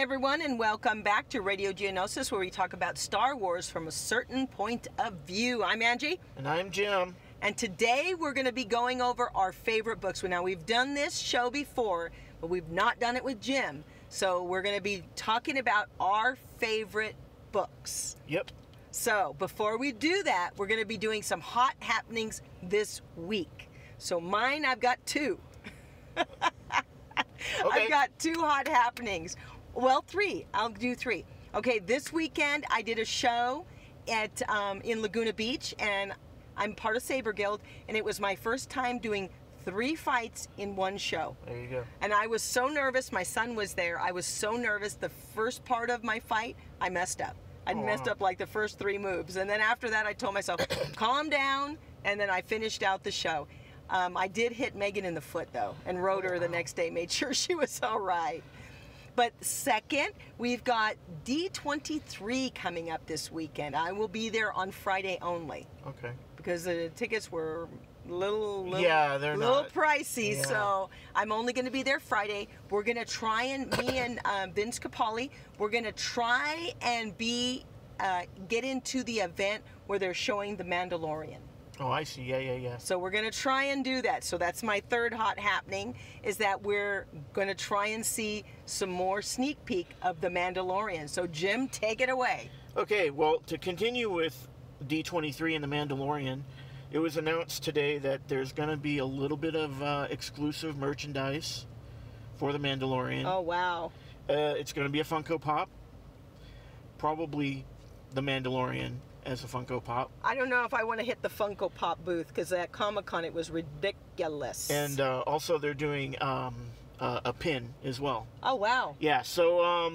Hi everyone, and welcome back to Radio Geonosis, where we talk about Star Wars from a certain point of view. I'm Angie. And I'm Jim. And today we're going to be going over our favorite books. Now, we've done this show before, but we've not done it with Jim. So we're going to be talking about our favorite books. Yep. So before we do that, we're going to be doing some hot happenings this week. So mine, I've got two. Okay. I've got two hot happenings. Well, three. I'll do three. Okay, this weekend I did a show at in Laguna Beach, and I'm part of Saber Guild, and it was my first time doing 3 fights in one show. There you go. And I was so nervous. My son was there. I was so nervous. The first part of my fight, I messed up. I messed up like the first 3 moves. And then after that, I told myself, calm down, and then I finished out the show. I did hit Megan in the foot, though, and rode her the next day, made sure she was all right. But second, we've got D23 coming up this weekend. I will be there on Friday only. Okay. Because the tickets were a little pricey, yeah. So I'm only going to be there Friday. We're going to try and, me and Vince Capali, we're going to try and get into the event where they're showing The Mandalorian. Oh, I see. Yeah, yeah, yeah. So we're going to try and do that. So that's my third hot happening, is that we're going to try and see some more sneak peek of The Mandalorian. So Jim, take it away. Okay, well, to continue with D23 and The Mandalorian, it was announced today that there's going to be a little bit of exclusive merchandise for The Mandalorian. Oh, wow. It's going to be a Funko Pop, probably The Mandalorian as a Funko Pop. I don't know if I want to hit the Funko Pop booth, because at Comic-Con it was ridiculous. And also they're doing a pin as well. Oh, wow. Yeah, so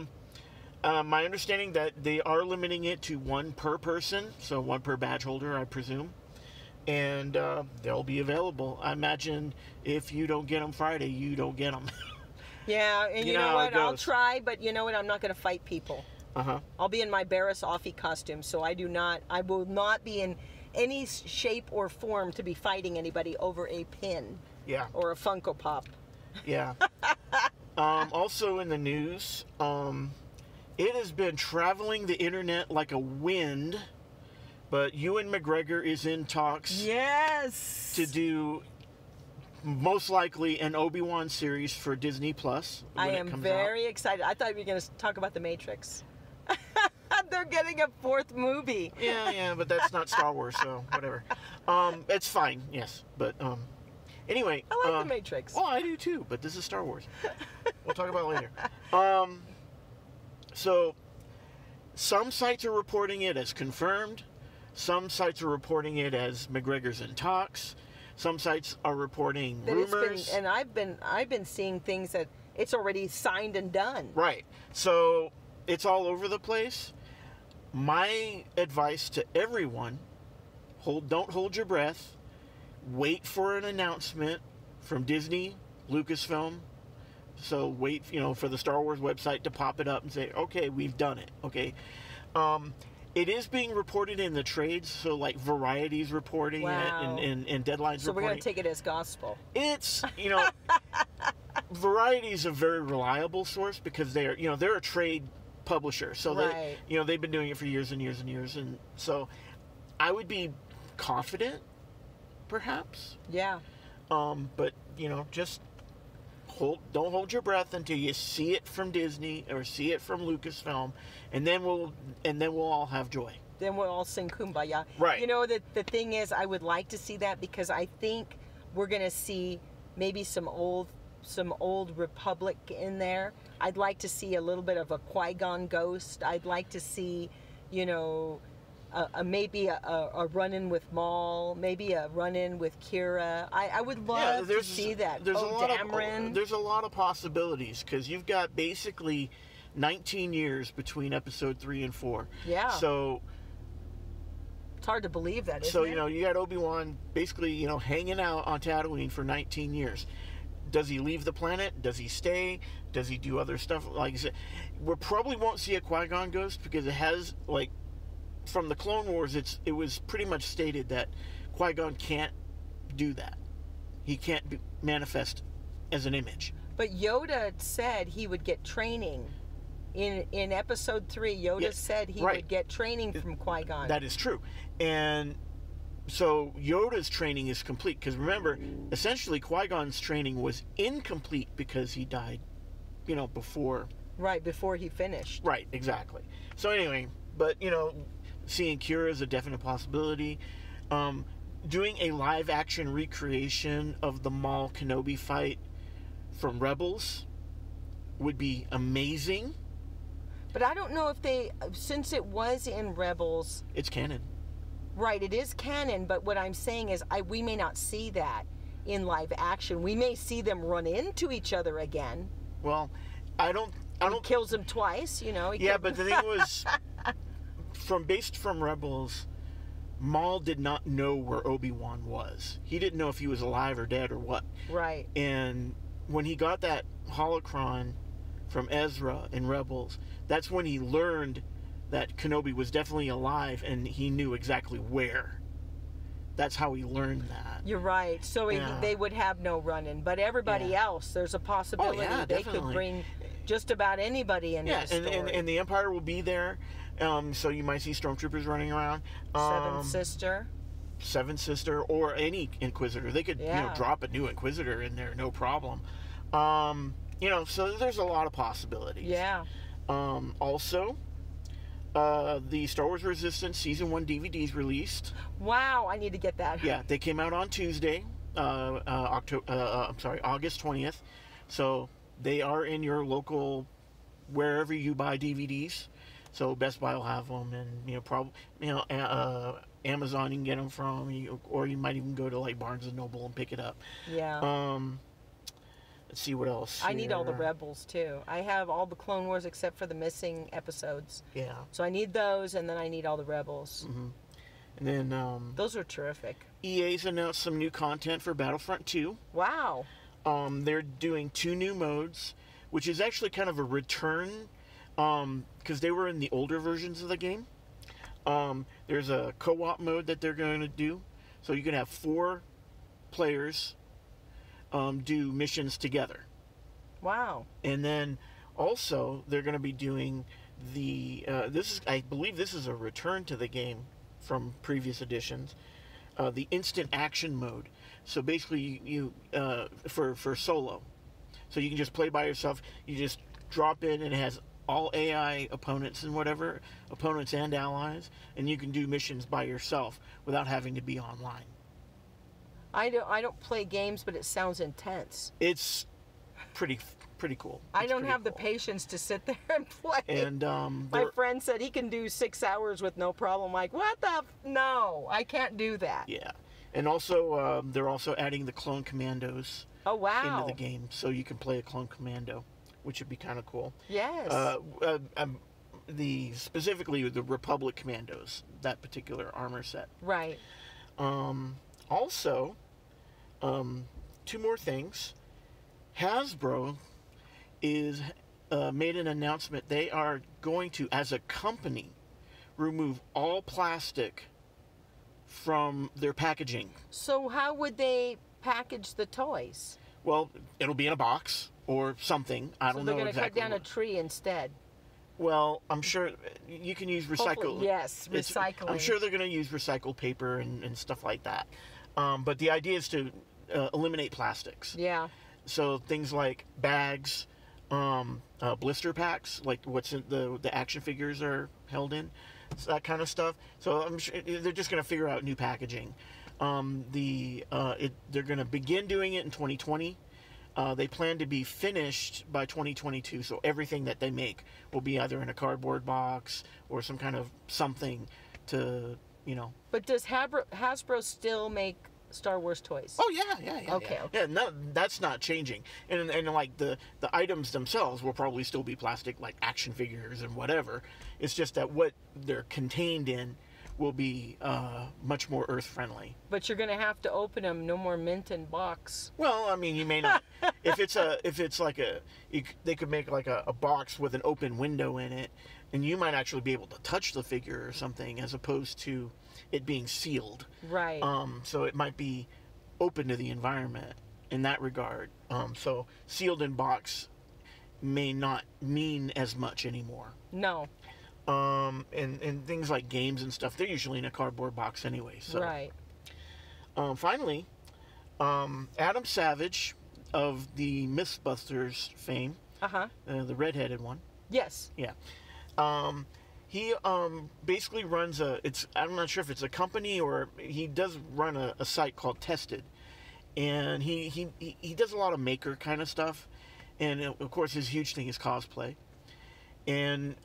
my understanding that they are limiting it to 1 per person, so 1 per badge holder, I presume. And they'll be available. I imagine if you don't get them Friday, you don't get them. Yeah, and you know what? I'll try, but you know what? I'm not going to fight people. Uh-huh. I'll be in my Barriss Offee costume, so I will not be in any shape or form to be fighting anybody over a pin. Yeah. Or a Funko Pop. Yeah. Also in the news, it has been traveling the internet like a wind, but Ewan McGregor is in talks. Yes. To do, most likely, an Obi-Wan series for Disney Plus. I am very excited. I thought we were going to talk about the Matrix. They're getting a 4th movie. Yeah, yeah, but that's not Star Wars, so whatever. It's fine, yes, but anyway. I like the Matrix. Well, I do too, but this is Star Wars. We'll talk about it later. So, some sites are reporting it as confirmed. Some sites are reporting it as McGregor's in talks. Some sites are reporting rumors. And I've been seeing things that it's already signed and done. Right. So it's all over the place. My advice to everyone, don't hold your breath. Wait for an announcement from Disney, Lucasfilm. So wait, for the Star Wars website to pop it up and say, okay, we've done it. Okay. It is being reported in the trades, so like Variety's reporting it, and Deadline's reporting. So we're going to take it as gospel. It's, Variety's a very reliable source, because they are, they're a trade publisher. So right. They, they've been doing it for years and years and years. And so I would be confident, perhaps. Yeah. But, just don't hold your breath until you see it from Disney or see it from Lucasfilm, and then we'll all have joy. Then we'll all sing Kumbaya. Right. The thing is, I would like to see that, because I think we're gonna see maybe some old Republic in there. I'd like to see a little bit of a Qui-Gon ghost. I'd like to see, maybe a run-in with Maul, maybe a run-in with Kira. I would love to see that. There's a lot of possibilities, because you've got basically 19 years between episode 3 and 4. Yeah. So it's hard to believe that, isn't it? So, you got Obi-Wan basically, hanging out on Tatooine for 19 years. Does he leave the planet? Does he stay? Does he do other stuff? Like I said, we probably won't see a Qui-Gon ghost, because it has, like, from the Clone Wars, it was pretty much stated that Qui-Gon can't do that. He can't manifest as an image. But Yoda said he would get training In episode 3, Yoda said he would get training from Qui-Gon. That is true. And so Yoda's training is complete. Because remember, essentially Qui-Gon's training was incomplete because he died, you know, before... Right, before he finished. Right, exactly. So anyway, but, you know, seeing Cura is a definite possibility. Doing a live-action recreation of the Maul Kenobi fight from Rebels would be amazing. But I don't know if they, since it was in Rebels... It's canon. Right, it is canon, but what I'm saying is we may not see that in live action. We may see them run into each other again. Well, I don't... He kills him twice, you know. Yeah, but the thing was, based from Rebels... Maul did not know where Obi-Wan was. He didn't know if he was alive or dead or what. Right. And when he got that holocron from Ezra in Rebels, that's when he learned that Kenobi was definitely alive and he knew exactly where. That's how he learned that. You're right. So they would have no run-in. But everybody else, there's a possibility they could bring just about anybody in this story. And the Empire will be there. So you might see stormtroopers running around. Seventh Sister, or any Inquisitor. They could you know, drop a new Inquisitor in there, no problem. You know, so there's a lot of possibilities. Yeah. Also, the Star Wars Resistance Season 1 DVDs released. Wow, I need to get that. Yeah, they came out on Tuesday, August 20th. So they are in your local, wherever you buy DVDs. So Best Buy will have them, and you know, probably Amazon you can get them from, or you might even go to like Barnes and Noble and pick it up. Yeah. Let's see what else. I need all the Rebels too. I have all the Clone Wars except for the missing episodes. Yeah. So I need those, and then I need all the Rebels. Mm-hmm. And then those are terrific. EA's announced some new content for Battlefront 2. Wow. They're doing 2 new modes, which is actually kind of a return. Because they were in the older versions of the game. There's a co-op mode that they're going to do. So you can have 4 players do missions together. Wow. And then also they're going to be doing the... I believe this is a return to the game from previous editions. The instant action mode. So basically for solo. So you can just play by yourself. You just drop in and it has... all AI opponents and whatever, opponents and allies, and you can do missions by yourself without having to be online. I don't play games, but it sounds intense. It's pretty cool. I don't have the patience to sit there and play. And my friend said he can do 6 hours with no problem. Like, what the? No, I can't do that. Yeah, and also they're also adding the clone commandos. Oh, wow. Into the game, so you can play a clone commando, which would be kind of cool. Yes. Specifically the Republic Commandos, that particular armor set. Right. Also, 2 more things. Hasbro is made an announcement. They are going to, as a company, remove all plastic from their packaging. So how would they package the toys? Well, it'll be in a box. Or something. I don't know exactly. So they're going to cut down a tree instead. Well, I'm sure you can use recycled. Yes, recycling. I'm sure they're going to use recycled paper and stuff like that. But the idea is to eliminate plastics. Yeah. So things like bags, blister packs, like what's in the action figures are held in, that kind of stuff. So I'm sure they're just going to figure out new packaging. They're going to begin doing it in 2020. They plan to be finished by 2022, so everything that they make will be either in a cardboard box or some kind of something to, you know. But does Hasbro still make Star Wars toys? Oh, yeah. Okay. Yeah, okay. No, that's not changing. And like, the items themselves will probably still be plastic, like action figures and whatever. It's just that what they're contained in will be much more earth-friendly. But you're going to have to open them. No more mint in box. Well, I mean, you may not. They could make like a box with an open window in it, and you might actually be able to touch the figure or something, as opposed to it being sealed. Right. So it might be open to the environment in that regard. So sealed in box may not mean as much anymore. No. And things like games and stuff, they're usually in a cardboard box anyway. So. Right. Finally, Adam Savage of the Mythbusters fame. Uh-huh. The redheaded one. Yes. Yeah. He basically runs a, I'm not sure if it's a company or he does run a site called Tested. And he does a lot of maker kind of stuff. And of course his huge thing is cosplay. And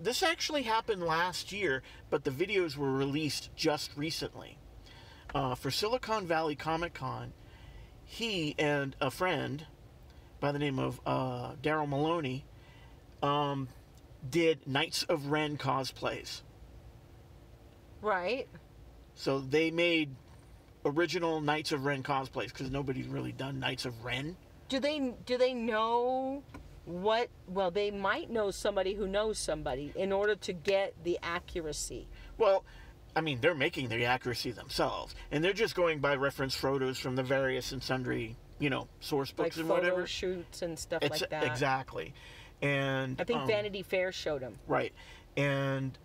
this actually happened last year, but the videos were released just recently. For Silicon Valley Comic Con, he and a friend by the name of Daryl Maloney did Knights of Ren cosplays. Right. So they made original Knights of Ren cosplays because nobody's really done Knights of Ren. Do they know what? Well, they might know somebody who knows somebody in order to get the accuracy. Well, I mean, they're making the accuracy themselves, and they're just going by reference photos from the various and sundry, you know, source books like and whatever. Photo shoots and stuff like that. Exactly. And I think Vanity Fair showed him. Right. And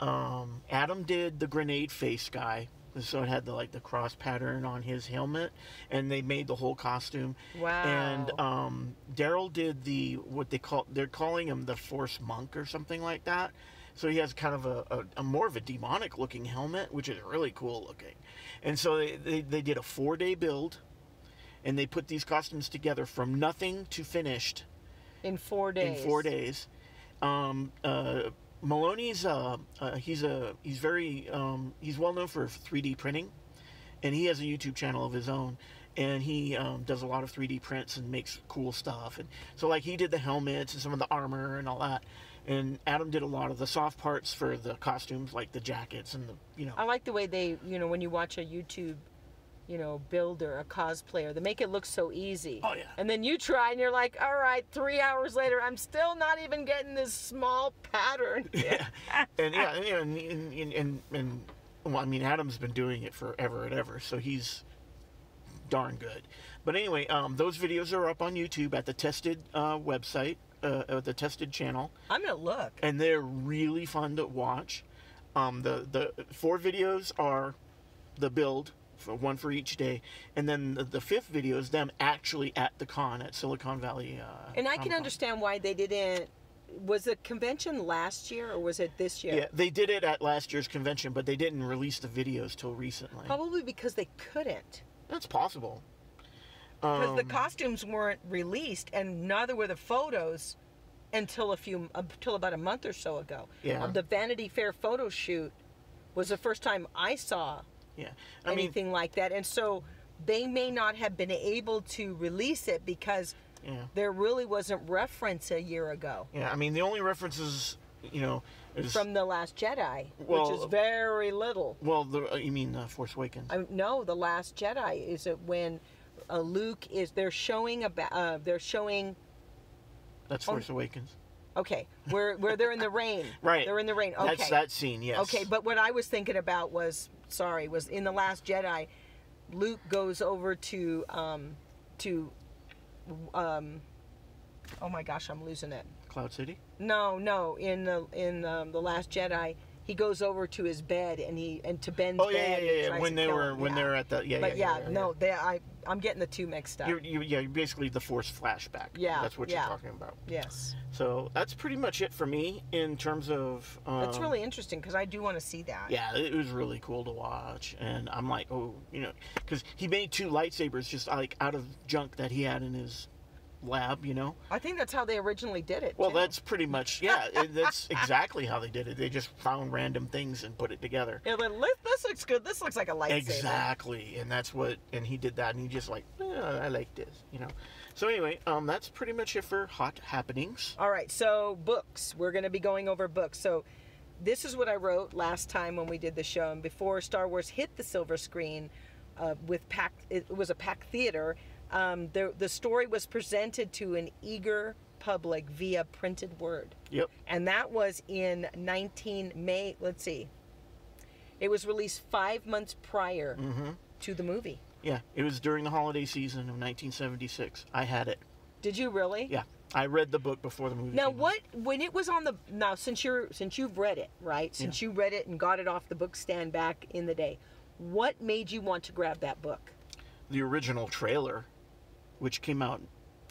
Adam did the grenade face guy. So it had the, like, the cross pattern on his helmet, and they made the whole costume. Wow! And Daryl did the they're calling him the Force Monk or something like that. So he has kind of a more of a demonic looking helmet, which is really cool looking. And so they did a 4-day build, and they put these costumes together from nothing to finished in 4 days. In 4 days. Maloney's he's well known for 3D printing, and he has a YouTube channel of his own, and he does a lot of 3D prints and makes cool stuff. And so, like, he did the helmets and some of the armor and all that, and Adam did a lot of the soft parts for the costumes, like the jackets and the, you know. I like the way they, you know, when you watch a YouTube, you know, builder, a cosplayer, they make it look so easy. Oh, yeah. And then you try and you're like, all right, 3 hours later, I'm still not even getting this small pattern. Yeah. and well, I mean, Adam's been doing it forever and ever, so he's darn good. But anyway, those videos are up on YouTube at the Tested website, the Tested channel. I'm gonna look. And they're really fun to watch. The 4 videos are the build, one for each day, and then the 5th video is them actually at the con at Silicon Valley. And I can understand why they didn't. Was the convention last year or was it this year? Yeah, they did it at last year's convention, but they didn't release the videos till recently. Probably because they couldn't. That's possible. Because the costumes weren't released, and neither were the photos until about a month or so ago. Yeah. The Vanity Fair photo shoot was the first time I saw. Yeah, I anything mean, like that, and so they may not have been able to release it because there really wasn't reference a year ago. Yeah, I mean, the only references, you know, is from The Last Jedi, which is very little. Well, you mean Force Awakens? No, The Last Jedi is it when Luke is they're showing. That's Force Awakens. Okay, where they're in the rain. Right. They're in the rain. Okay. That's that scene, yes. Okay, but what I was thinking about was in The Last Jedi, Luke goes over to oh my gosh, I'm losing it. Cloud City? No, in The Last Jedi, he goes over to his bed and to Ben's bed. Oh yeah. When they're at the I'm getting the two mixed up. You're basically the Force flashback. Yeah, that's what you're talking about. Yes. So that's pretty much it for me in terms of. That's really interesting because I do want to see that. Yeah, it was really cool to watch, and I'm like, oh, you know, because he made 2 lightsabers just like out of junk that he had in his lab, you know. I think that's how they originally did it. Well, that's pretty much that's exactly how they did it. They just found random things and put it together. Yeah, this looks good. This looks like a lightsaber. Exactly, and that's what. And he did that, and he just like, I like this, you know. So anyway, that's pretty much it for hot happenings. All right, so books. We're going to be going over books. So this is what I wrote last time when we did the show, and before Star Wars hit the silver screen, it was a packed theater. The story was presented to an eager public via printed word. Yep. And that was in May. Let's see. It was released 5 months prior to the movie. Yeah, it was during the holiday season of 1976. I had it. Did you really? Yeah. I read the book before the movie. Now, when it was on the since you've read it, right? Since you read it and got it off the book stand back in the day, what made you want to grab that book? The original trailer, which came out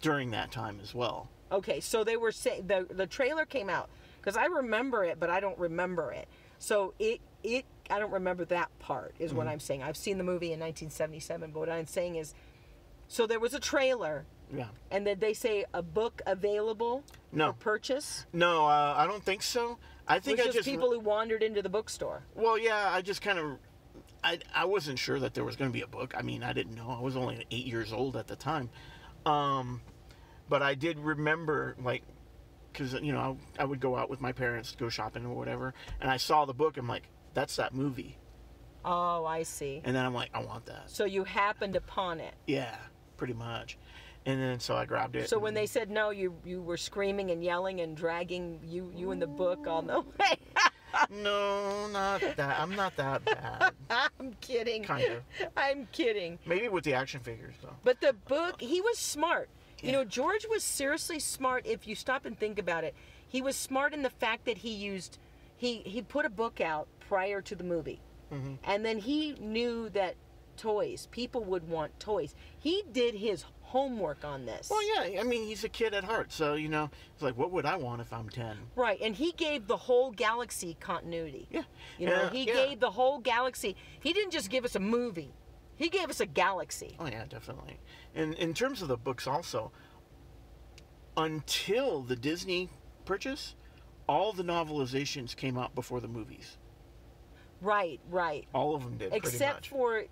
during that time as well. Okay, so they were saying the trailer came out, because I remember it, but I don't remember it. So I don't remember that part is what I'm saying. I've seen the movie in 1977, but what I'm saying is, so there was a trailer. Yeah. And did they say a book available for purchase? No, I don't think so. I think it was just people who wandered into the bookstore. Well, yeah, I just kind of, I wasn't sure that there was going to be a book. I mean, I didn't know. I was only 8 years old at the time. But I did remember, like, because, you know, I would go out with my parents to go shopping or whatever, and I saw the book. I'm like, that's that movie. Oh, I see. And then I'm like, I want that. So you happened upon it. Yeah, pretty much. And then so I grabbed it. So when they said no, you were screaming and yelling and dragging you and the book on the way. No, not that. I'm not that bad. I'm kidding. Kind of. I'm kidding. Maybe with the action figures though. But the book, he was smart. Yeah. You know, George was seriously smart if you stop and think about it. He was smart in the fact that he put a book out prior to the movie. Mm-hmm. And then he knew that toys, people would want toys. He did his homework on this. Well, yeah, I mean, he's a kid at heart, so, you know, it's like, what would I want if I'm 10? Right, and he gave the whole galaxy continuity. Yeah. You know, he gave the whole galaxy. He didn't just give us a movie. He gave us a galaxy. Oh, yeah, definitely. And in terms of the books also, until the Disney purchase, all the novelizations came out before the movies. Right, right. All of them did, except for...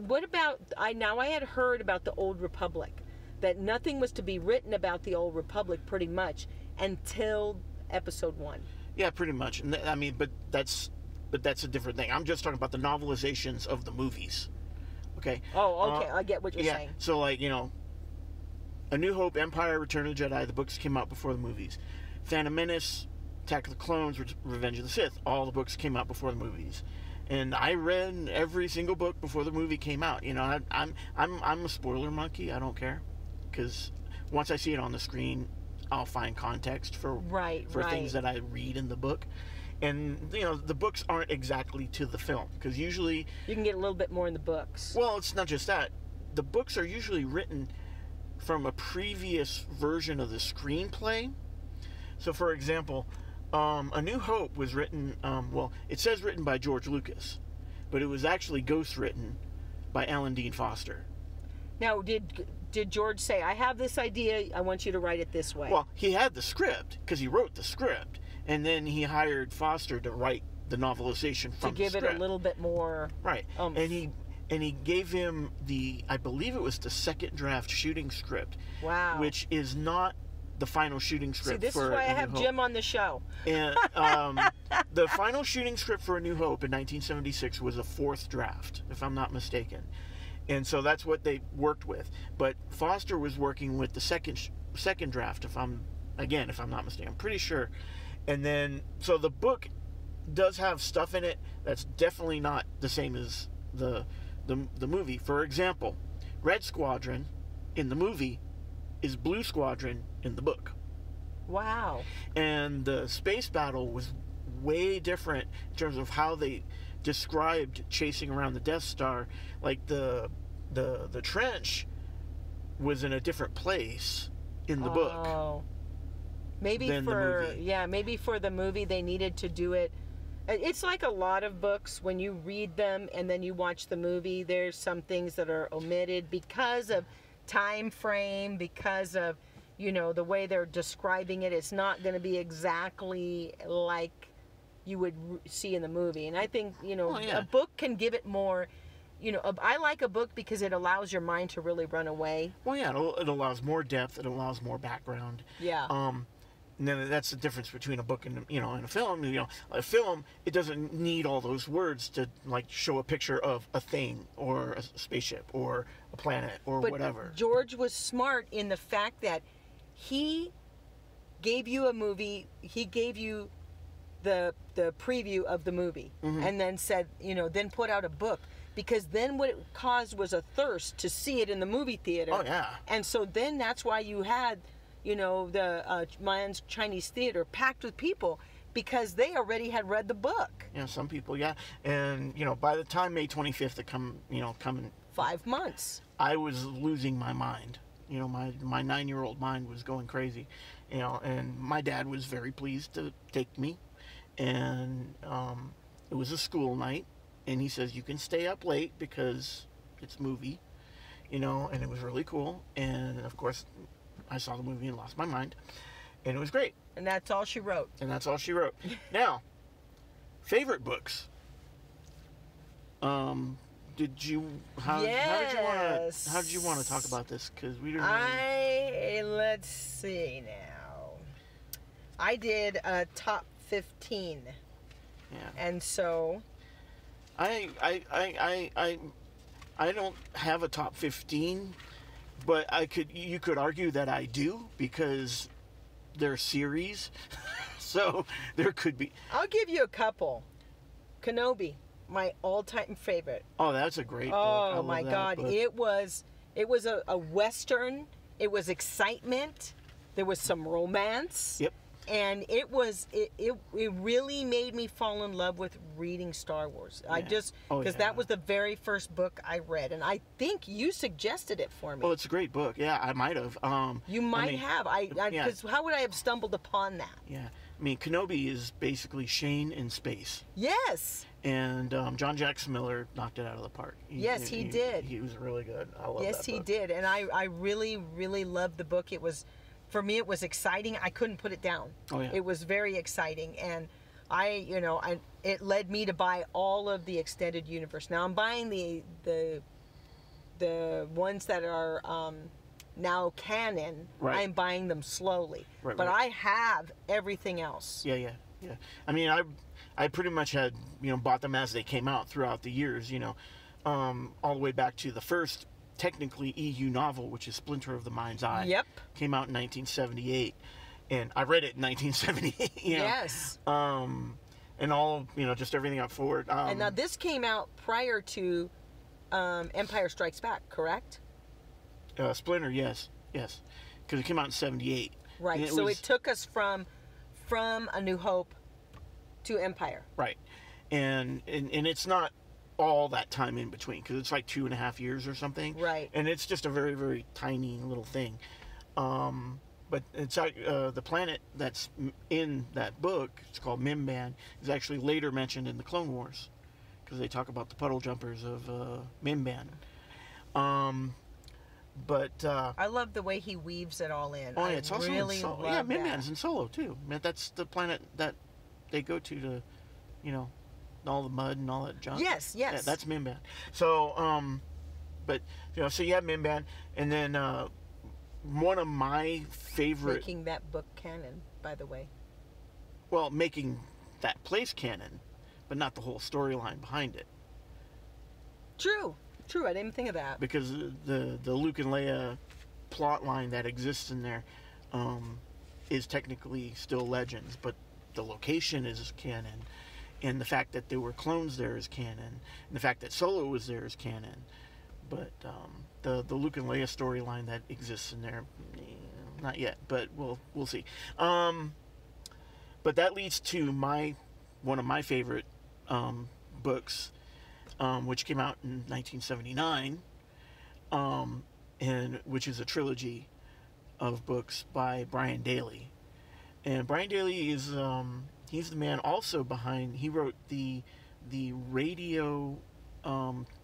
What about, now I had heard about the Old Republic, that nothing was to be written about the Old Republic pretty much until episode 1. Yeah, pretty much. And I mean, but that's a different thing. I'm just talking about the novelizations of the movies. Okay. Oh, okay. I get what you're saying. So, like, you know, A New Hope, Empire, Return of the Jedi, the books came out before the movies. Phantom Menace, Attack of the Clones, Revenge of the Sith, all the books came out before the movies. And I read every single book before the movie came out. You know, I'm a spoiler monkey. I don't care, because once I see it on the screen, I'll find context for things that I read in the book. And, you know, the books aren't exactly to the film, because usually you can get a little bit more in the books. Well, it's not just that. The books are usually written from a previous version of the screenplay. So, for example, A New Hope was written, well, it says written by George Lucas, but it was actually ghostwritten by Alan Dean Foster. Now, did George say, I have this idea, I want you to write it this way? Well, he had the script, because he wrote the script, and then he hired Foster to write the novelization from the script. To give it a little bit more... Right. And he gave him the, I believe it was the second draft shooting script. Wow. Which is not... the final shooting script. See, this is why I have Jim on the show. And the final shooting script for A New Hope in 1976 was a fourth draft, if I'm not mistaken. And so that's what they worked with. But Foster was working with the second draft, if I'm not mistaken. I'm pretty sure. And then, so the book does have stuff in it that's definitely not the same as the movie. For example, Red Squadron in the movie is Blue Squadron in the book. Wow. And the space battle was way different in terms of how they described chasing around the Death Star. Like the trench was in a different place in the book. Maybe for the movie they needed to do it. It's like a lot of books, when you read them and then you watch the movie, there's some things that are omitted because of time frame, because of, you know, the way they're describing it. It's not going to be exactly like you would see in the movie. And I think, you know, a book can give it more, you know, I like a book because it allows your mind to really run away. Well, yeah, it allows more depth, it allows more background. Yeah. And then that's the difference between a book and, you know, and a film. You know, a film, it doesn't need all those words to, like, show a picture of a thing or a spaceship or a planet or whatever. George was smart in the fact that he gave you a movie. He gave you the preview of the movie, and then said, you know, then put out a book, because then what it caused was a thirst to see it in the movie theater. Oh, yeah. And so then that's why you had, you know, the Mayan's Chinese theater packed with people, because they already had read the book. Yeah, some people, yeah. And, you know, by the time May 25th had come, you know, 5 months. I was losing my mind. You know, my 9-year-old mind was going crazy. You know, and my dad was very pleased to take me. And it was a school night. And he says, you can stay up late because it's a movie. You know, and it was really cool. And, of course, I saw the movie and lost my mind. And it was great. And that's all she wrote. And that's all she wrote. Now, favorite books. How did you want to talk about this? Because we didn't. Let's see now. I did a top 15. Yeah. And so. I don't have a top 15, but you could argue that I do, because their series. So there could be. I'll give you a couple. Kenobi, my all-time favorite. Oh, that's a great book. Oh my God. Book. It was a Western. It was excitement. There was some romance. Yep. And it really made me fall in love with reading Star Wars. Yeah. That was the very first book I read, and I think you suggested it for me. Well, it's a great book. Yeah, I might have. You might have. Because how would I have stumbled upon that? Yeah, I mean, Kenobi is basically Shane in space. Yes. And John Jackson Miller knocked it out of the park. He did. He was really good. I love that book. Yes, he did, and I really, really loved the book. It was. For me, it was exciting. I couldn't put it down. Oh, yeah. It was very exciting. And it led me to buy all of the Extended Universe. Now I'm buying the ones that are now canon. Right. I'm buying them slowly. Right, but I have everything else. Yeah, yeah, yeah. I mean, I pretty much had, you know, bought them as they came out throughout the years, you know, all the way back to the first technically EU novel, which is Splinter of the Mind's Eye. Yep. Came out in 1978, and I read it in 1978. You know? Yes. And all, you know, just everything up forward. And now this came out prior to Empire Strikes Back, correct? Splinter, yes, because it came out in 78. Right. It took us from A New Hope to Empire. Right, and it's not all that time in between, because it's like 2.5 years or something, right? And it's just a very, very tiny little thing, but it's like the planet that's in that book, it's called Mimban, is actually later mentioned in the Clone Wars, because they talk about the puddle jumpers of Mimban. I love the way he weaves it all in. Oh yeah, it's also really in Solo. Yeah, Mimban's in Solo too. I mean, that's the planet that they go to, you know, all the mud and all that junk. Yes, yes. Yeah, that's Mimban. So, so you have Mimban, and then one of my favorite... Making that book canon, by the way. Well, making that place canon, but not the whole storyline behind it. True, I didn't think of that. Because the Luke and Leia plot line that exists in there is technically still Legends, but the location is canon. And the fact that there were clones there is canon. And the fact that Solo was there is canon. But the Luke and Leia storyline that exists in there, not yet. But we'll see. But that leads to one of my favorite books, which came out in 1979, and which is a trilogy of books by Brian Daley. And Brian Daley is... he's the man also behind... He wrote the radio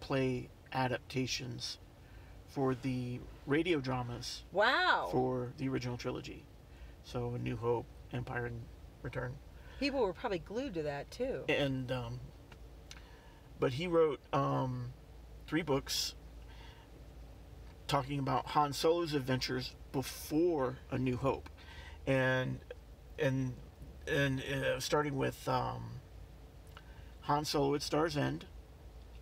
play adaptations for the radio dramas. Wow. For the original trilogy. So A New Hope, Empire, and Return. People were probably glued to that, too. And, but he wrote 3 books talking about Han Solo's adventures before A New Hope. And starting with Han Solo at Star's End,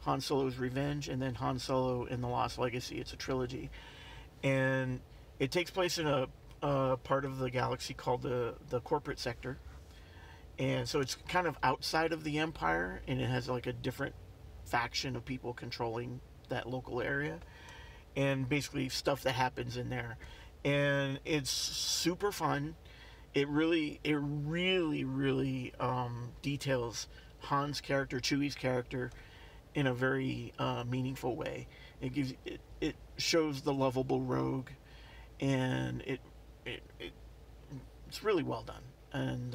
Han Solo's Revenge, and then Han Solo in the Lost Legacy. It's a trilogy. And it takes place in a part of the galaxy called the corporate sector. And so it's kind of outside of the Empire, and it has like a different faction of people controlling that local area, and basically stuff that happens in there. And it's super fun. It really details Han's character, Chewie's character, in a very meaningful way. It gives it shows the lovable rogue, and it's really well done. And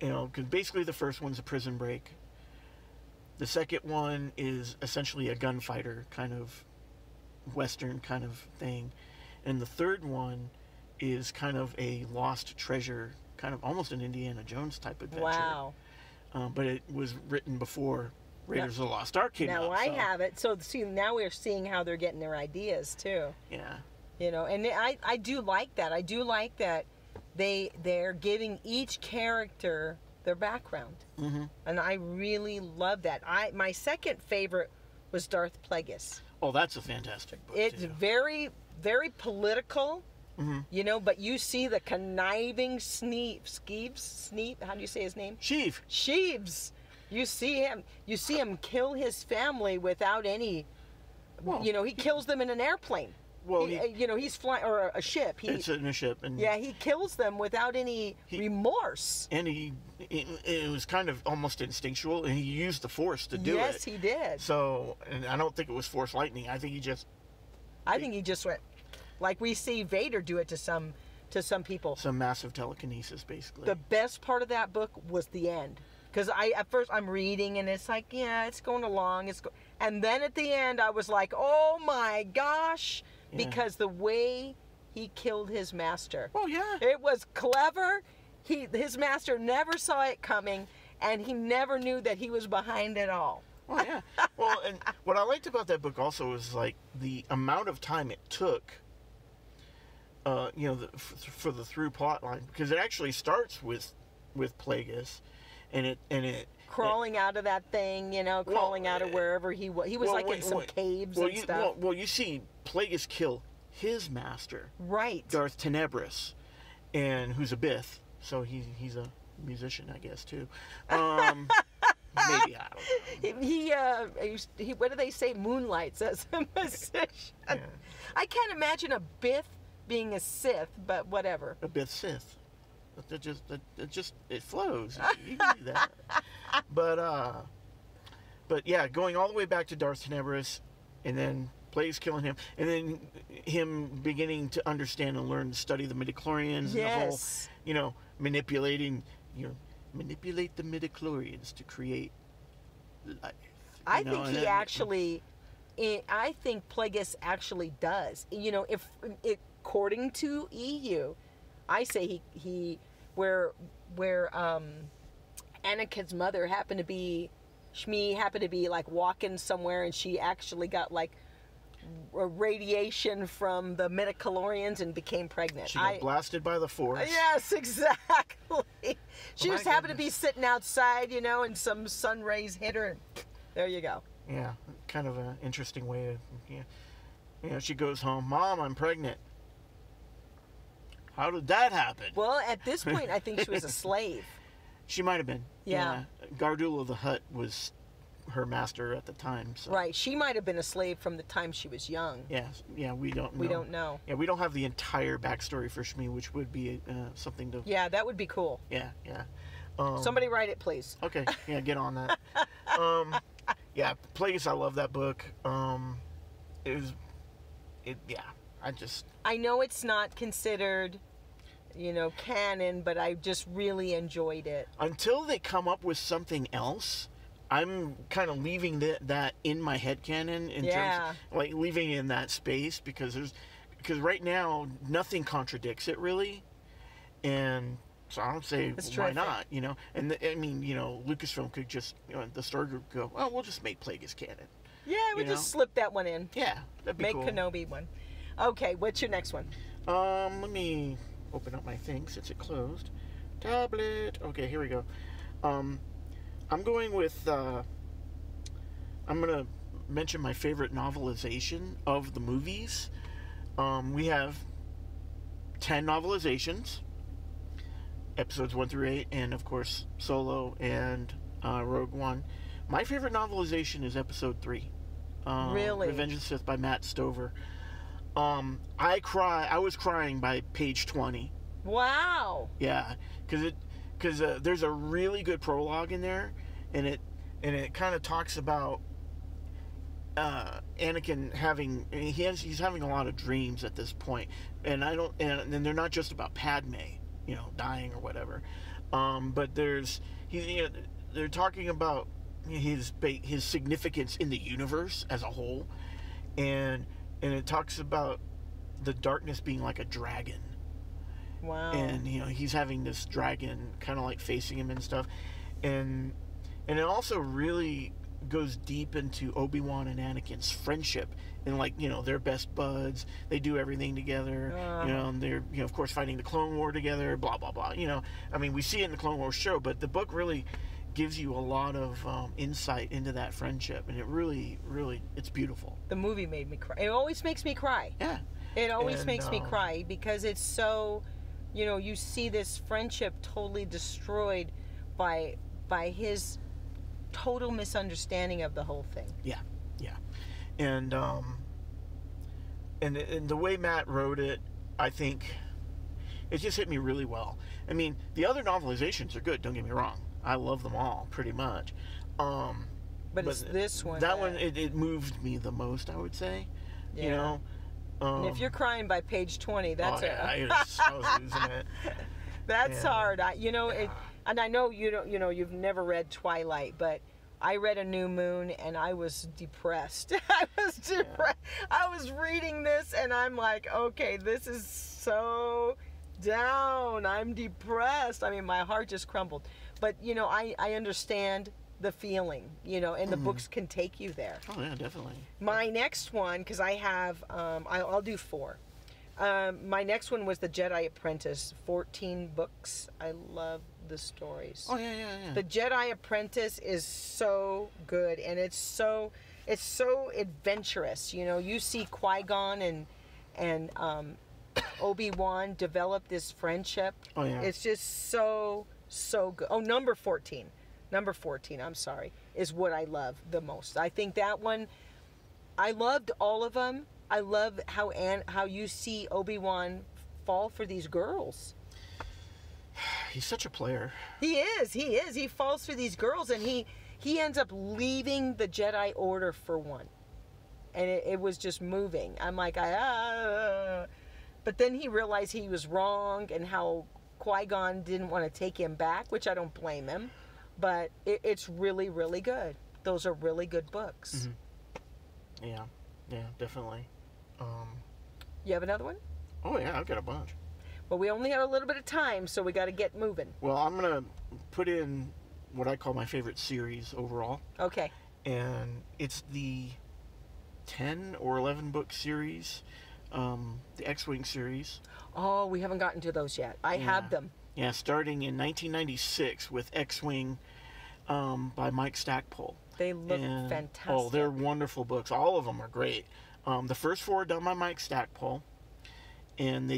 you know, because basically the first one's a prison break. The second one is essentially a gunfighter kind of Western kind of thing, and the third one is kind of a lost treasure, kind of almost an Indiana Jones type adventure. Wow. But it was written before Raiders of the Lost Ark came out. Now I have it. So see, now we're seeing how they're getting their ideas too. Yeah. You know, and I do like that. I do like that they're giving each character their background. Mm-hmm. And I really love that. My second favorite was Darth Plagueis. Oh, that's a fantastic book. It's very, very political. Mm-hmm. You know, but you see the conniving Sneeves, how do you say his name? Sheev. Sheeves. You see him kill his family without any, well, you know, he kills them in an airplane. Well, you know, he's flying, or a ship. It's in a ship. And yeah, he kills them without any remorse. And it was kind of almost instinctual, and he used the Force to do it. Yes, he did. So, and I don't think it was Force lightning. I think he just went. Like we see Vader do it to some people. Some massive telekinesis, basically. The best part of that book was the end, because at first I'm reading and it's like, yeah, it's going along, and then at the end I was like, oh my gosh, yeah. Because the way he killed his master. Oh yeah. It was clever. His master never saw it coming, and he never knew that he was behind it all. Oh yeah. Well, and what I liked about that book also is like the amount of time it took. You know, for the through plot line, because it actually starts with Plagueis, and it crawling out of that thing, you know, crawling out of wherever he was. He was in some caves and stuff. Well, you see Plagueis kill his master, right? Darth Tenebris, and who's a Bith, so he's a musician, I guess, too. Maybe, I don't know. He what do they say? Moonlights as a musician. Yeah. I can't imagine a Bith being a Sith, but whatever. A Bith Sith. It flows. You can do that. But yeah, going all the way back to Darth Tenebris, and then Plagueis killing him, and then him beginning to understand and learn to study the midichlorians, yes, and the whole, you know, manipulate the midichlorians to create life. I think Plagueis actually does. You know, according to EU, I say where Anakin's mother happened to be like walking somewhere, and she actually got like radiation from the midichlorians and became pregnant. She got blasted by the Force. Yes, exactly. She just happened to be sitting outside, you know, and some sun rays hit her, and there you go. Yeah, kind of an interesting way of, you know, she goes home, Mom, I'm pregnant. How did that happen? Well, at this point, I think she was a slave. She might have been. Yeah. Gardula the Hutt was her master at the time. So. Right. She might have been a slave from the time she was young. Yeah. Yeah. We don't know. We don't know. Yeah. We don't have the entire backstory for Shmi, which would be something to. Yeah, that would be cool. Yeah. Yeah. Somebody write it, please. Okay. Yeah. Get on that. Yeah. Plagueis. I love that book. It was. It. Yeah. I know it's not considered, you know, canon, but I just really enjoyed it. Until they come up with something else, I'm kind of leaving that in my headcanon in terms of, like, leaving it in that space, because right now nothing contradicts it really, and so I don't say why not, you know. And I mean, you know, Lucasfilm could just, you know, the Star Group go, oh, we'll just make Plagueis canon. Yeah, we just slip that one in. Yeah, that'd be cool. Make Kenobi one. Okay, what's your next one? Let me open up my thing since it closed. Tablet. Okay, here we go. I'm going with. I'm gonna mention my favorite novelization of the movies. We have 10 novelizations, episodes 1 through 8, and of course Solo and Rogue One. My favorite novelization is Episode 3. Really? Revenge of the Sith by Matt Stover. I was crying by page 20. Wow. Yeah, because there's a really good prologue in there, and it kind of talks about Anakin having he's having a lot of dreams at this point, and they're not just about Padme, you know, dying or whatever, but they're talking about his significance in the universe as a whole, and it talks about the darkness being like a dragon. Wow. And you know, he's having this dragon kind of like facing him and stuff, and it also really goes deep into Obi-Wan and Anakin's friendship, and like, you know, they're best buds, they do everything together, you know, and they're, you know, of course fighting the Clone War together, blah blah blah, you know, I mean, we see it in the Clone Wars show, but the book really gives you a lot of insight into that friendship, and it really, really, it's beautiful. The movie made me cry. It always makes me cry. Yeah. It always makes me cry, because it's so, you know, you see this friendship totally destroyed by his total misunderstanding of the whole thing. Yeah, yeah. And the way Matt wrote it, I think, it just hit me really well. I mean, the other novelizations are good, don't get me wrong. I love them all, pretty much. But it's this one. That one, it moved me the most, I would say. Yeah. You know? And if you're crying by page 20, that's I was losing it. That's hard. And I know you don't, you know, you've never read Twilight, but I read A New Moon and I was depressed. Yeah. I was reading this and I'm like, okay, this is so down. I'm depressed. I mean, my heart just crumbled. But, you know, I understand the feeling, you know, and the books can take you there. Oh, yeah, definitely. My next one, because I have, I'll do 4. My next one was The Jedi Apprentice, 14 books. I love the stories. Oh, yeah, yeah, yeah. The Jedi Apprentice is so good, and it's so adventurous. You know, you see Qui-Gon and Obi-Wan develop this friendship. Oh, yeah. It's just so good. Oh, number 14, I'm sorry, is what I love the most. I think that one, I loved all of them. I love how you see Obi-Wan fall for these girls. He's such a player. He is. He falls for these girls, and he ends up leaving the Jedi Order for one. And it was just moving. I'm like, but then he realized he was wrong, and how Qui-Gon didn't want to take him back, which I don't blame him, but it's really, really good. Those are really good books. Mm-hmm. Yeah, yeah, definitely. You have another one? Oh yeah, I've got a bunch. Well, we only have a little bit of time, so we got to get moving. Well, I'm going to put in what I call my favorite series overall. Okay. And it's the 10 or 11 book series. The X-Wing series. Oh, we haven't gotten to those yet. I have them. Yeah, starting in 1996 with X-Wing by Mike Stackpole. They look fantastic. Oh, they're wonderful books. All of them are great. The first 4 are done by Mike Stackpole, and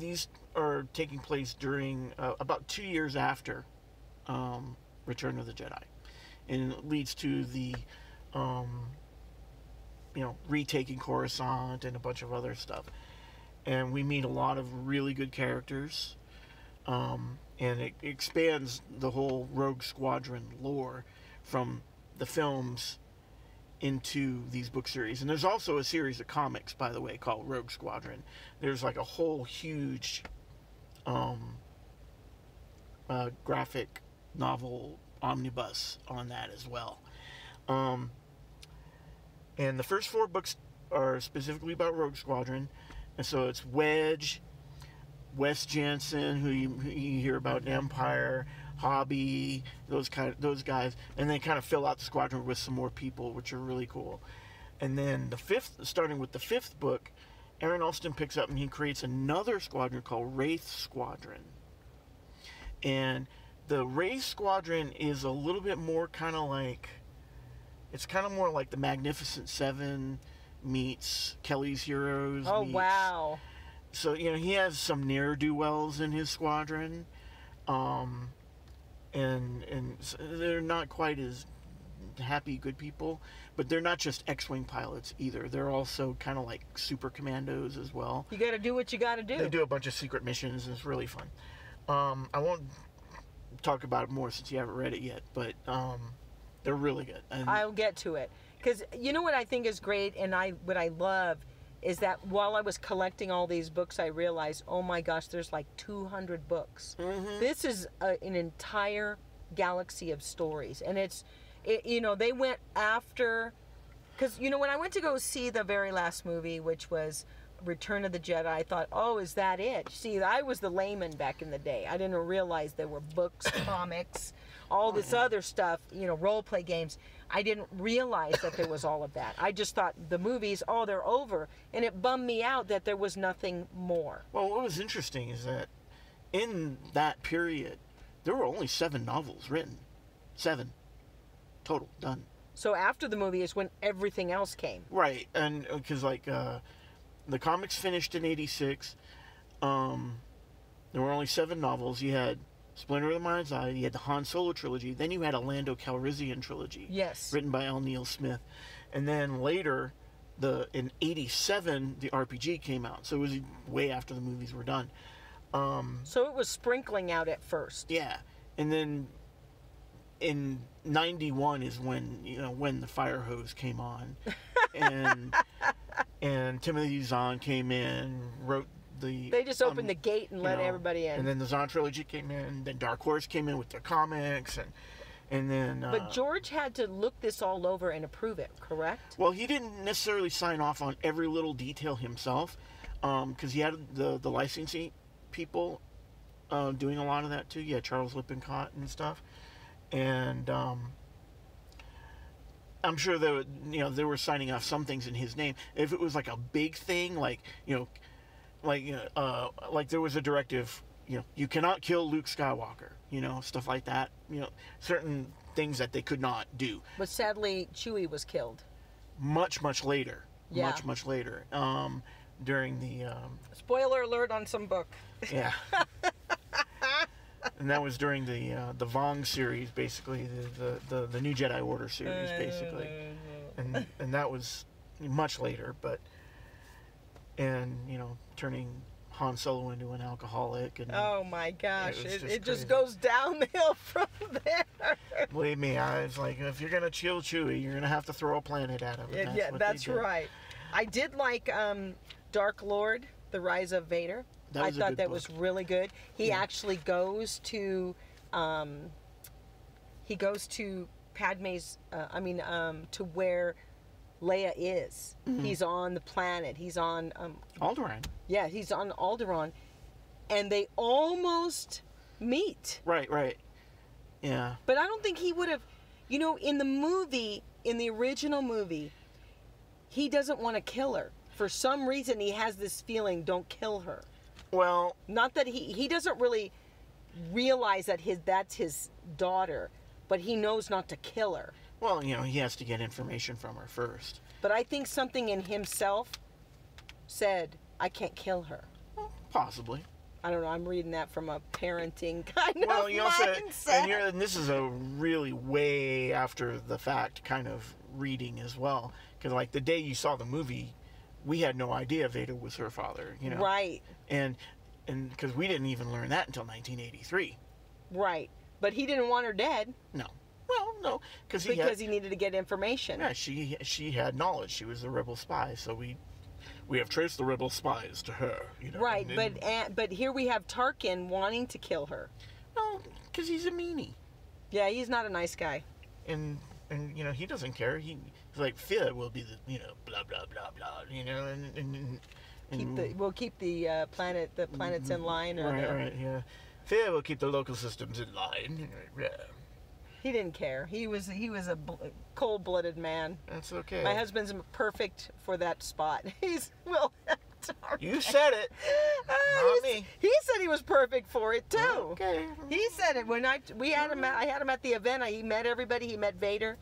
these are taking place during about 2 years after Return of the Jedi, and it leads to the you know, retaking Coruscant and a bunch of other stuff, and we meet a lot of really good characters, and it expands the whole Rogue Squadron lore from the films into these book series. And there's also a series of comics, by the way, called Rogue Squadron. There's like a whole huge graphic novel omnibus on that as well. And the first 4 books are specifically about Rogue Squadron. And so it's Wedge, Wes Jansen, who you hear about in Empire, Hobby, those guys. And they kind of fill out the squadron with some more people, which are really cool. And then starting with the fifth book, Aaron Alston picks up and he creates another squadron called Wraith Squadron. And the Wraith Squadron is a little bit more kind of like... It's kind of more like the Magnificent Seven meets Kelly's Heroes. Oh, wow. So, you know, he has some ne'er-do-wells in his squadron. And they're not quite as happy, good people, but they're not just X-Wing pilots either. They're also kind of like super commandos as well. You got to do what you got to do. They do a bunch of secret missions, and it's really fun. I won't talk about it more since you haven't read it yet, but they're really good. And I'll get to it. Because you know what I think is great, and what I love is that while I was collecting all these books, I realized, oh my gosh, there's like 200 books. Mm-hmm. This is an entire galaxy of stories, and you know, they went after, because you know, when I went to go see the very last movie, which was Return of the Jedi, I thought, oh, is that it? See, I was the layman back in the day. I didn't realize there were books, comics, all this other stuff, you know, role play games. I didn't realize that there was all of that. I just thought the movies, oh, they're over. And it bummed me out that there was nothing more. Well, what was interesting is that in that period, there were only 7 novels written. 7. Total. Done. So after the movie is when everything else came. Right. And because, like, the comics finished in 86. There were only 7 novels. You had Splinter of the Mind's Eye. You had the Han Solo trilogy. Then you had a Lando Calrissian trilogy. Yes. Written by L. Neil Smith. And then later, in 87, the RPG came out. So it was way after the movies were done. So it was sprinkling out at first. Yeah. And then in 91 is when, you know, when the fire hose came on. And Timothy Zahn came in, wrote the... They just opened the gate and let everybody in. And then the Zahn trilogy came in, and then Dark Horse came in with their comics, and then... But George had to look this all over and approve it, correct? Well, he didn't necessarily sign off on every little detail himself, because he had the licensing people doing a lot of that too. Yeah, Charles Lippincott and stuff. And I'm sure they were, you know, they were signing off some things in his name. If it was like a big thing, like there was a directive, you know, you cannot kill Luke Skywalker, you know, stuff like that, you know, certain things that they could not do. But sadly, Chewie was killed much later. Yeah. much later, during the spoiler alert on some book. Yeah. And that was during the Vong series, basically the New Jedi Order series, basically, and that was much later. But, and you know, turning Han Solo into an alcoholic, and oh my gosh, it just goes downhill from there. Believe me, I was like, if you're gonna chill Chewie, you're gonna have to throw a planet at him. Yeah, that's right. I did like Dark Lord, The Rise of Vader. I thought that was really good. He actually goes to, Padme's, to where Leia is. Mm-hmm. He's on the planet. He's on Alderaan. Yeah, he's on Alderaan, and they almost meet. Right. Yeah. But I don't think he would have, you know, in the original movie, he doesn't want to kill her. For some reason, he has this feeling, don't kill her. Well, not that he doesn't really realize that that's his daughter, but he knows not to kill her. Well, you know, he has to get information from her first. But I think something in himself said, I can't kill her. Well, possibly. I don't know. I'm reading that from a parenting kind of mindset. And this is a really way after the fact kind of reading as well. Because, like, the day you saw the movie, we had no idea Vader was her father, you know. Right. And because we didn't even learn that until 1983. Right. But he didn't want her dead. No. Well, no, because he needed to get information. Yeah, she had knowledge. She was the rebel spy, so we have traced the rebel spies to her, you know. Right, but here we have Tarkin wanting to kill her. Well, because he's a meanie. Yeah, he's not a nice guy. And you know, he doesn't care. He's like, fear will be the, you know, blah blah blah blah, you know, and we'll keep the planets in line, or right, yeah. Fear will keep the local systems in line. Yeah. He didn't care. He was a cold-blooded man. That's okay. My husband's perfect for that spot. You said it. Not me. He said he was perfect for it too. Okay. He said it when I had him at the event. He met everybody. He met Vader,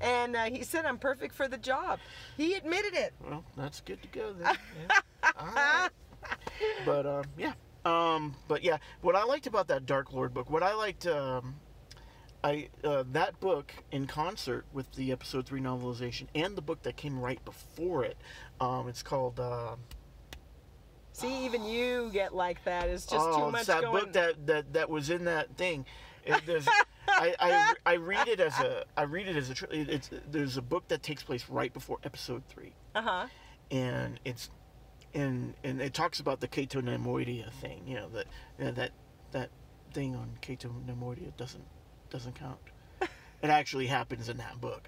and he said, "I'm perfect for the job." He admitted it. Well, that's good to go then. Yeah. All right. But yeah. But yeah. What I liked about that Dark Lord book, what I liked, that book, in concert with the Episode 3 novelization and the book that came right before it, it's called... See, even you get like that. It's just too much going... Oh, it's that book that was in that thing. I read it as a... there's a book that takes place right before Episode 3. Uh-huh. And it's... And it talks about the Kato Nemoidia thing, that thing on Kato Nemoidia doesn't count. It actually happens in that book,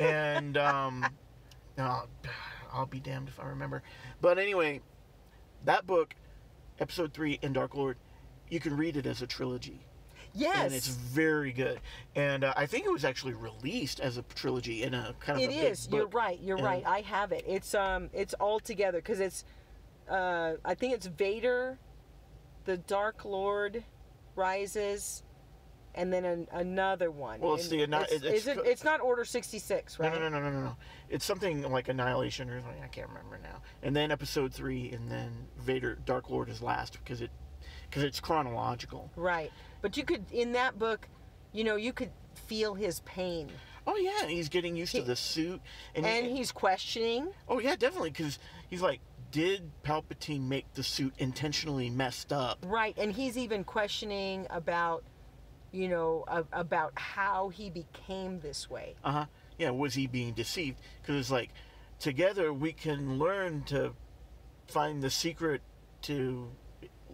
and I'll be damned if I remember. But anyway, that book, Episode 3 and Dark Lord, you can read it as a trilogy. Yes, and it's very good, and I think it was actually released as a trilogy in a kind of. It is. You're right. You're right. I have it. It's all together because it's, I think it's Vader, the Dark Lord, rises, and then another one. Well, it's not Order 66, right? No. It's something like Annihilation or something. I can't remember now. And then Episode 3, and then Vader, Dark Lord is last because it. Because it's chronological. Right. But you could, in that book, you could feel his pain. Oh, yeah. He's getting used to the suit. And he's questioning. Oh, yeah, definitely. Because he's like, did Palpatine make the suit intentionally messed up? Right. And he's even questioning about, about how he became this way. Uh-huh. Yeah, was he being deceived? Because it's like, together we can learn to find the secret to...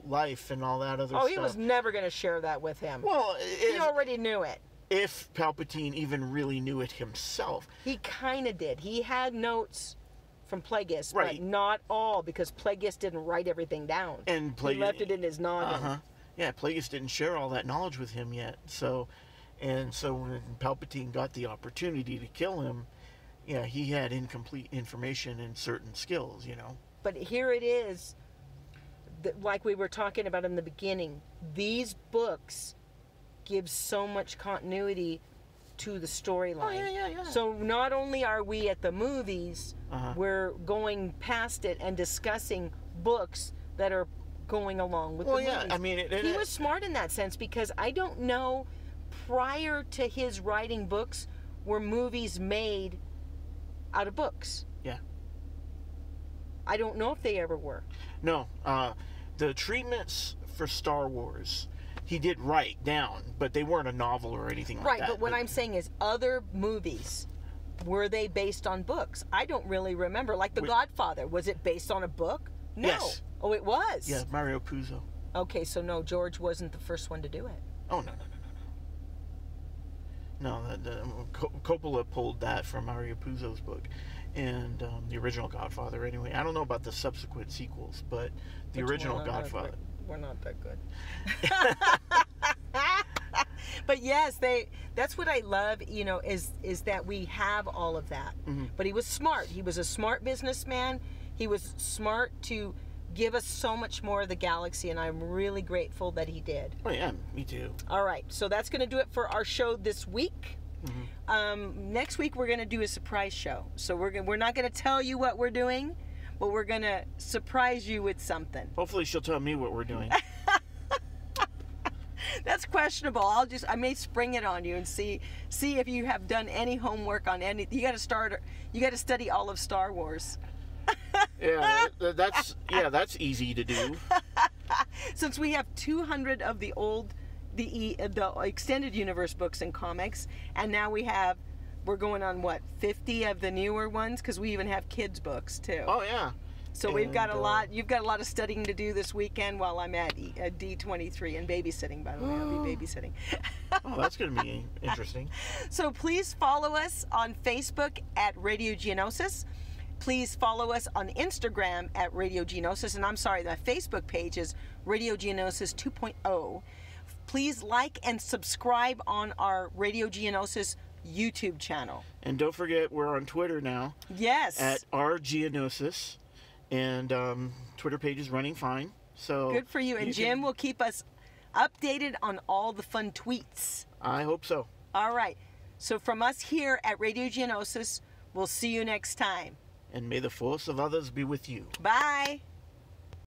life and all that other stuff. Oh, he was never going to share that with him. Well, he already knew it. If Palpatine even really knew it himself. He kind of did. He had notes from Plagueis, right. But not all, because Plagueis didn't write everything down. And Plagueis... He left it in his noggin. Uh-huh. Yeah, Plagueis didn't share all that knowledge with him yet. So when Palpatine got the opportunity to kill him, yeah, he had incomplete information and certain skills, But here it is... Like we were talking about in the beginning, these books give so much continuity to the storyline. Oh, yeah. So not only are we at the movies, we're going past it and discussing books that are going along with the movies. I mean, he was smart in that sense, because I don't know, prior to his writing books, were movies made out of books. Yeah. I don't know if they ever were. No, the treatments for Star Wars, he did write down, but they weren't a novel or anything like that. Right, but what I'm saying is other movies, were they based on books? I don't really remember. Like The Godfather, was it based on a book? No. Yes. Oh, it was? Yeah, Mario Puzo. Okay, so no, George wasn't the first one to do it. Oh, no. No, Coppola pulled that from Mario Puzo's book. And the original Godfather, anyway. I don't know about the subsequent sequels, but the original Godfather. We're not that good. But yes, that's what I love, is that we have all of that. Mm-hmm. But he was smart. He was a smart businessman. He was smart to give us so much more of the galaxy, and I'm really grateful that he did. Oh, yeah, me too. All right, so that's going to do it for our show this week. Mm-hmm. Next week we're going to do a surprise show, so we're not going to tell you what we're doing, but we're going to surprise you with something. Hopefully she'll tell me what we're doing. That's questionable. I may spring it on you and see if you have done any homework on any. You got to study all of Star Wars. Yeah, that's easy to do. Since we have 200 of the old. The Extended Universe books and comics, and now we're going on 50 of the newer ones, because we even have kids books too. Oh yeah. So we've got a lot. You've got a lot of studying to do this weekend while I'm at D23 and babysitting. By the way, I'll be babysitting. Oh, that's going to be interesting. So please follow us on Facebook at Radio Geonosis. Please follow us on Instagram at Radio Geonosis, and I'm sorry, the Facebook page is Radio Geonosis 2.0. Please like and subscribe on our Radio Geonosis YouTube channel. And don't forget, we're on Twitter now. Yes. At @rgeonosis. And Twitter page is running fine. So good for you. And Jim will keep us updated on all the fun tweets. I hope so. All right. So from us here at Radio Geonosis, we'll see you next time. And may the force of others be with you. Bye.